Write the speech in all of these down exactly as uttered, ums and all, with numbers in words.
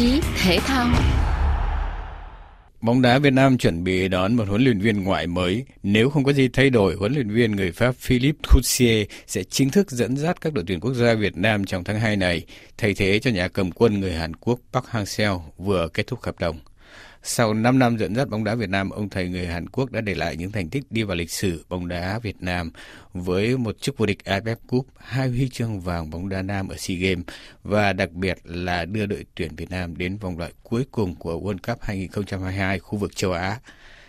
chí thể thao. Bóng đá Việt Nam chuẩn bị đón một huấn luyện viên ngoại mới. Nếu không có gì thay đổi, huấn luyện viên người Pháp Philippe Troussier sẽ chính thức dẫn dắt các đội tuyển quốc gia Việt Nam trong tháng hai này, thay thế cho nhà cầm quân người Hàn Quốc Park Hang-seo vừa kết thúc hợp đồng. Sau năm năm dẫn dắt bóng đá Việt Nam, ông thầy người Hàn Quốc đã để lại những thành tích đi vào lịch sử bóng đá Việt Nam với một chức vô địch a ép ép Cup, hai huy chương vàng bóng đá nam ở SEA Games và đặc biệt là đưa đội tuyển Việt Nam đến vòng loại cuối cùng của World Cup hai không hai hai khu vực châu Á.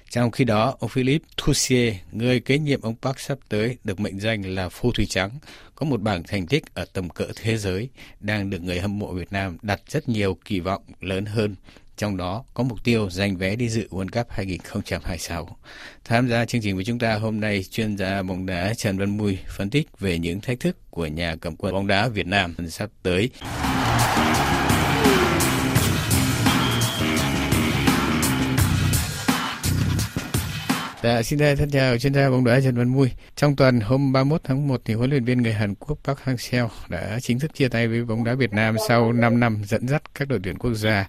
Trong khi đó, ông Philippe Troussier, người kế nhiệm ông Park sắp tới, được mệnh danh là phù thủy trắng, có một bảng thành tích ở tầm cỡ thế giới, đang được người hâm mộ Việt Nam đặt rất nhiều kỳ vọng lớn hơn. Trong đó có mục tiêu giành vé đi dự World Cup hai không hai sáu. Tham gia chương trình với chúng ta hôm nay, chuyên gia bóng đá Trần Văn Mui phân tích về những thách thức của nhà cầm quân bóng đá Việt Nam sắp tới. Đã, xin thân chào chuyên gia bóng đá Trần Văn Mui. Trong tuần hôm ba mươi mốt tháng một, thì huấn luyện viên người Hàn Quốc Park Hang-seo đã chính thức chia tay với bóng đá Việt Nam sau năm năm dẫn dắt các đội tuyển quốc gia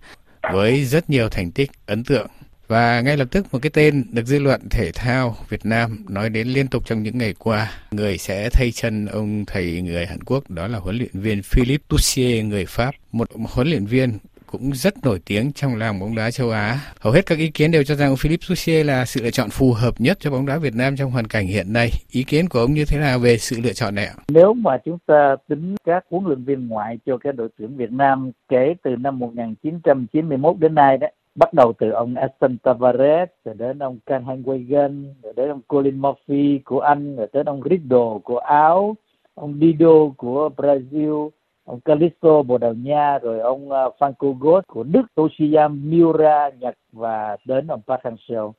với rất nhiều thành tích ấn tượng. Và ngay lập tức một cái tên được dư luận thể thao Việt Nam nói đến liên tục trong những ngày qua, người sẽ thay chân ông thầy người Hàn Quốc, đó là huấn luyện viên Philippe Troussier người Pháp, một huấn luyện viên cũng rất nổi tiếng trong làng bóng đá châu Á. Hầu hết các ý kiến đều cho rằng ông Philippe Troussier là sự lựa chọn phù hợp nhất cho bóng đá Việt Nam trong hoàn cảnh hiện nay. Ý kiến của ông như thế nào về sự lựa chọn này ạ? Nếu mà chúng ta tính các huấn luyện viên ngoại cho các đội tuyển Việt Nam kể từ năm một nghìn chín trăm chín mươi mốt đến nay đó, bắt đầu từ ông Aston Tavares, rồi đến ông Park Hang-seo, rồi đến ông Colin Murphy của Anh, rồi đến ông Riedl của Áo, ông Dido của Brazil, ông Calisto Bồ Đào Nha, rồi ông uh, Falko Götz của Đức, Toshiya Miura Nhật và đến ông Park Hang-seo.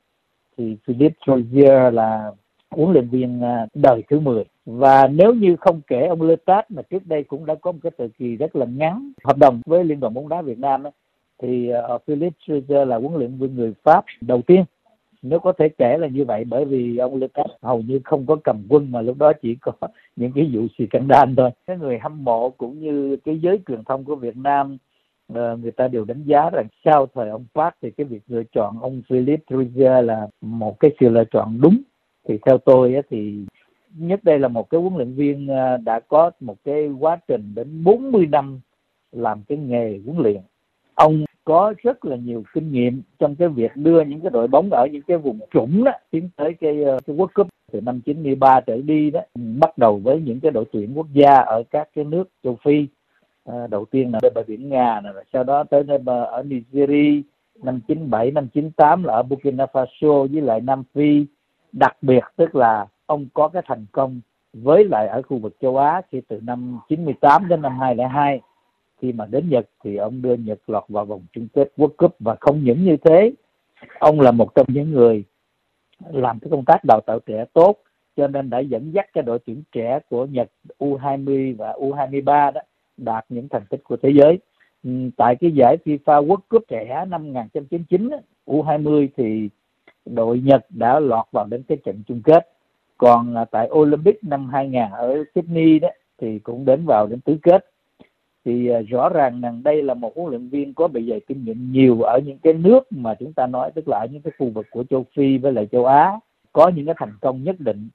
Thì Philippe Troussier là huấn luyện viên uh, đời thứ mười. Và nếu như không kể ông Lê Tát mà trước đây cũng đã có một cái thời kỳ rất là ngắn hợp đồng với Liên đoàn bóng đá Việt Nam ấy, thì uh, Philippe Troussier là huấn luyện viên người Pháp đầu tiên. Nếu có thể kể là như vậy, bởi vì ông Lê Tát hầu như không có cầm quân mà lúc đó chỉ có những cái vụ scandal thôi. Cái người hâm mộ cũng như cái giới truyền thông của Việt Nam, người ta đều đánh giá rằng sau thời ông Park thì cái việc lựa chọn ông Philippe Troussier là một cái sự lựa chọn đúng. Thì theo tôi thì nhất đây là một cái huấn luyện viên đã có một cái quá trình đến bốn mươi năm làm cái nghề huấn luyện. Ông có rất là nhiều kinh nghiệm trong cái việc đưa những cái đội bóng ở những cái vùng trũng đó tiến tới cái, cái World Cup từ năm chín mươi ba trở đi đó, bắt đầu với những cái đội tuyển quốc gia ở các cái nước châu Phi, à, đầu tiên là bờ biển Nga này, rồi sau đó tới bờ ở Nigeria năm chín mươi bảy, năm chín mươi tám là ở Burkina Faso với lại Nam Phi. Đặc biệt tức là ông có cái thành công với lại ở khu vực châu Á khi từ năm chín mươi tám đến năm hai không không hai. Khi mà đến Nhật thì ông đưa Nhật lọt vào vòng chung kết World Cup. Và không những như thế, ông là một trong những người làm cái công tác đào tạo trẻ tốt, cho nên đã dẫn dắt cái đội tuyển trẻ của Nhật u hai mươi và u hai mươi ba đó đạt những thành tích của thế giới. Tại cái giải FIFA World Cup trẻ năm một nghìn chín trăm chín mươi chín đó, u hai mươi thì đội Nhật đã lọt vào đến cái trận chung kết. Còn tại Olympic năm hai không không không ở Sydney đó thì cũng đến vào đến tứ kết. Thì rõ ràng rằng đây là một huấn luyện viên có bề dày kinh nghiệm nhiều ở những cái nước mà chúng ta nói, tức là ở những cái khu vực của châu Phi với lại châu Á, có những cái thành công nhất định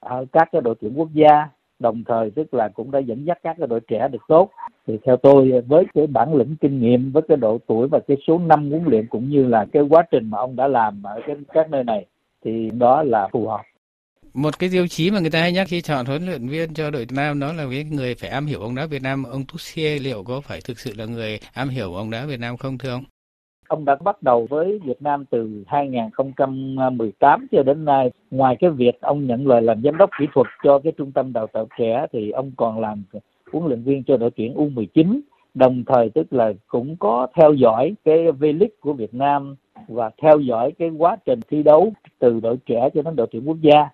ở các cái đội tuyển quốc gia, đồng thời tức là cũng đã dẫn dắt các cái đội trẻ được tốt. Thì theo tôi, với cái bản lĩnh kinh nghiệm, với cái độ tuổi và cái số năm huấn luyện cũng như là cái quá trình mà ông đã làm ở cái, các nơi này, thì đó là phù hợp. Một cái tiêu chí mà người ta hay nhắc khi chọn huấn luyện viên cho đội Việt Nam đó là cái người phải am hiểu bóng đá Việt Nam. Ông Troussier liệu có phải thực sự là người am hiểu bóng đá Việt Nam không thưa ông? Ông đã bắt đầu với Việt Nam từ hai không một tám cho đến nay. Ngoài cái việc ông nhận lời làm giám đốc kỹ thuật cho cái trung tâm đào tạo trẻ thì ông còn làm huấn luyện viên cho đội tuyển u mười chín. Đồng thời tức là cũng có theo dõi cái V League của Việt Nam và theo dõi cái quá trình thi đấu từ đội trẻ cho đến đội tuyển quốc gia.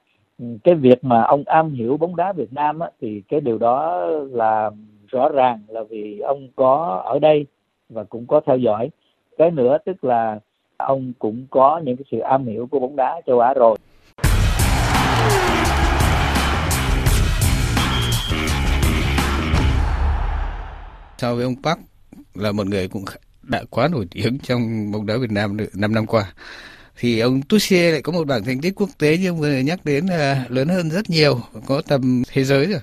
Cái việc mà ông am hiểu bóng đá Việt Nam á, thì cái điều đó là rõ ràng là vì ông có ở đây và cũng có theo dõi. Cái nữa tức là ông cũng có những cái sự am hiểu của bóng đá châu Á rồi. So với ông Park là một người cũng đã quá nổi tiếng trong bóng đá Việt Nam năm năm qua. Thì ông Troussier lại có một bảng thành tích quốc tế như ông vừa nhắc đến là lớn hơn rất nhiều, có tầm thế giới rồi.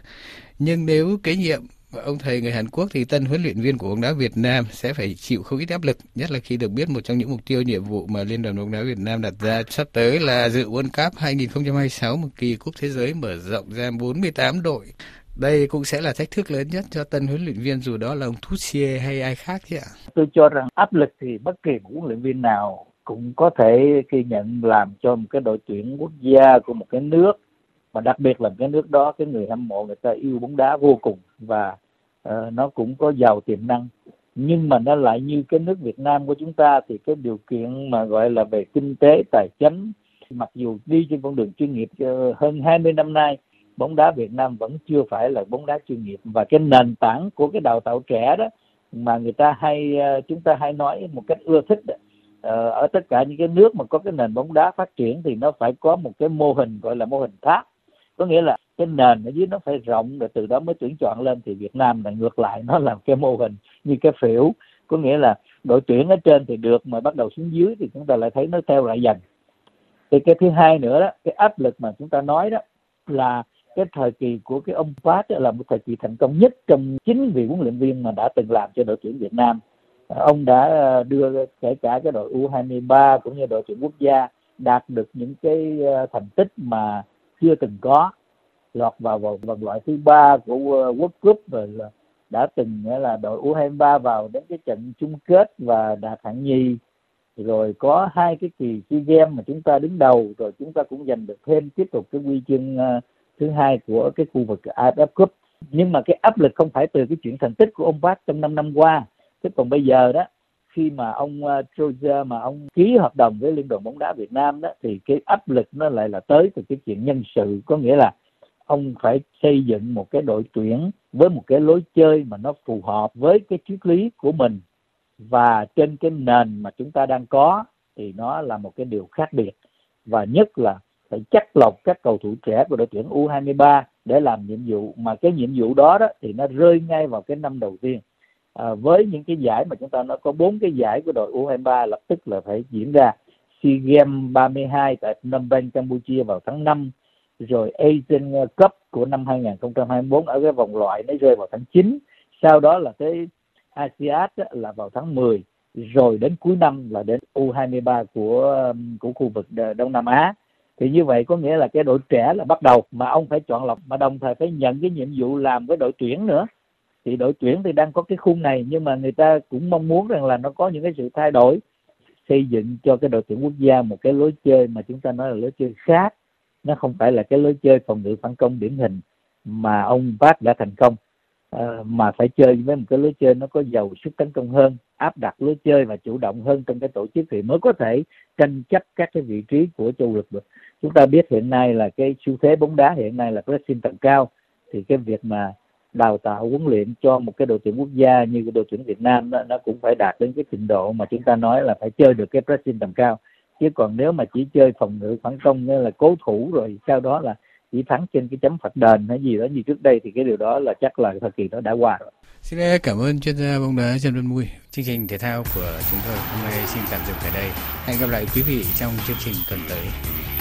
Nhưng nếu kế nhiệm ông thầy người Hàn Quốc thì tân huấn luyện viên của bóng đá Việt Nam sẽ phải chịu không ít áp lực, nhất là khi được biết một trong những mục tiêu nhiệm vụ mà Liên đoàn bóng đá Việt Nam đặt ra sắp tới là dự World Cup hai không hai sáu, một kỳ cúp thế giới mở rộng ra bốn mươi tám đội. Đây cũng sẽ là thách thức lớn nhất cho tân huấn luyện viên, dù đó là ông Troussier hay ai khác chứ ạ. Tôi cho rằng áp lực thì bất kỳ huấn luyện viên nào cũng có thể khi nhận làm cho một cái đội tuyển quốc gia của một cái nước, và đặc biệt là cái nước đó cái người hâm mộ người ta yêu bóng đá vô cùng và uh, nó cũng có giàu tiềm năng. Nhưng mà nó lại như cái nước Việt Nam của chúng ta thì cái điều kiện mà gọi là về kinh tế, tài chính, mặc dù đi trên con đường chuyên nghiệp uh, hơn hai mươi năm nay, bóng đá Việt Nam vẫn chưa phải là bóng đá chuyên nghiệp. Và cái nền tảng của cái đào tạo trẻ đó mà người ta hay uh, chúng ta hay nói một cách ưa thích đó, uh, ở tất cả những cái nước mà có cái nền bóng đá phát triển thì nó phải có một cái mô hình gọi là mô hình tháp. Có nghĩa là cái nền ở dưới nó phải rộng rồi từ đó mới tuyển chọn lên, thì Việt Nam là ngược lại, nó làm cái mô hình như cái phễu. Có nghĩa là đội tuyển ở trên thì được mà bắt đầu xuống dưới thì chúng ta lại thấy nó theo lại dần. Thì cái thứ hai nữa đó, cái áp lực mà chúng ta nói đó là cái thời kỳ của cái ông Park là một thời kỳ thành công nhất trong chính vị huấn luyện viên mà đã từng làm cho đội tuyển Việt Nam. Ông đã đưa kể cả cái đội U hai mươi ba cũng như đội tuyển quốc gia đạt được những cái thành tích mà chưa từng có, lọt vào vòng loại thứ ba của World Cup, rồi là đã từng là đội U hai mươi ba vào đến cái trận chung kết và đạt hạng nhì, rồi có hai cái kỳ SEA Games mà chúng ta đứng đầu, rồi chúng ta cũng giành được thêm tiếp tục cái huy chương thứ hai của cái khu vực a ép ép Cup. Nhưng mà cái áp lực không phải từ cái chuyện thành tích của ông Park trong năm năm qua, thế còn bây giờ đó khi mà ông Troussier mà ông ký hợp đồng với Liên đoàn bóng đá Việt Nam đó thì cái áp lực nó lại là tới từ cái chuyện nhân sự, có nghĩa là ông phải xây dựng một cái đội tuyển với một cái lối chơi mà nó phù hợp với cái triết lý của mình và trên cái nền mà chúng ta đang có thì nó là một cái điều khác biệt, và nhất là phải chắt lọc các cầu thủ trẻ của đội tuyển U hai mươi ba để làm nhiệm vụ, mà cái nhiệm vụ đó đó thì nó rơi ngay vào cái năm đầu tiên. À, với những cái giải mà chúng ta nó có bốn cái giải của đội U hai mươi ba lập tức là phải diễn ra: SEA Games ba mươi hai tại Phnom Penh, Campuchia vào tháng năm, rồi Asian Cup của năm hai không hai tư ở cái vòng loại nó rơi vào tháng chín, sau đó là tới a si át là vào tháng mười, rồi đến cuối năm là đến U hai mươi ba của của khu vực Đông Nam Á. Thì như vậy có nghĩa là cái đội trẻ là bắt đầu mà ông phải chọn lọc, mà đồng thời phải nhận cái nhiệm vụ làm với đội tuyển nữa. Thì đội tuyển thì đang có cái khung này, nhưng mà người ta cũng mong muốn rằng là nó có những cái sự thay đổi, xây dựng cho cái đội tuyển quốc gia một cái lối chơi mà chúng ta nói là lối chơi khác. Nó không phải là cái lối chơi phòng ngự phản công điển hình mà ông Park đã thành công, à, mà phải chơi với một cái lối chơi nó có giàu sức tấn công hơn, áp đặt lối chơi và chủ động hơn trong cái tổ chức thì mới có thể tranh chấp các cái vị trí của châu lục được. Chúng ta biết hiện nay là cái xu thế bóng đá hiện nay là pressing tầm cao, thì cái việc mà đào tạo huấn luyện cho một cái đội tuyển quốc gia như cái đội tuyển Việt Nam đó, nó cũng phải đạt đến cái trình độ mà chúng ta nói là phải chơi được cái pressing tầm cao. Chứ còn nếu mà chỉ chơi phòng ngự phản công là cố thủ rồi sau đó là chỉ thắng trên cái chấm phạt đền hay gì đó như trước đây thì cái điều đó là chắc là thời kỳ đó đã qua rồi. Xin cảm ơn chuyên gia bóng đá Trần Văn Mui. Chương trình thể thao của chúng tôi hôm nay xin tạm dừng tại đây. Hẹn gặp lại quý vị trong chương trình tuần tới.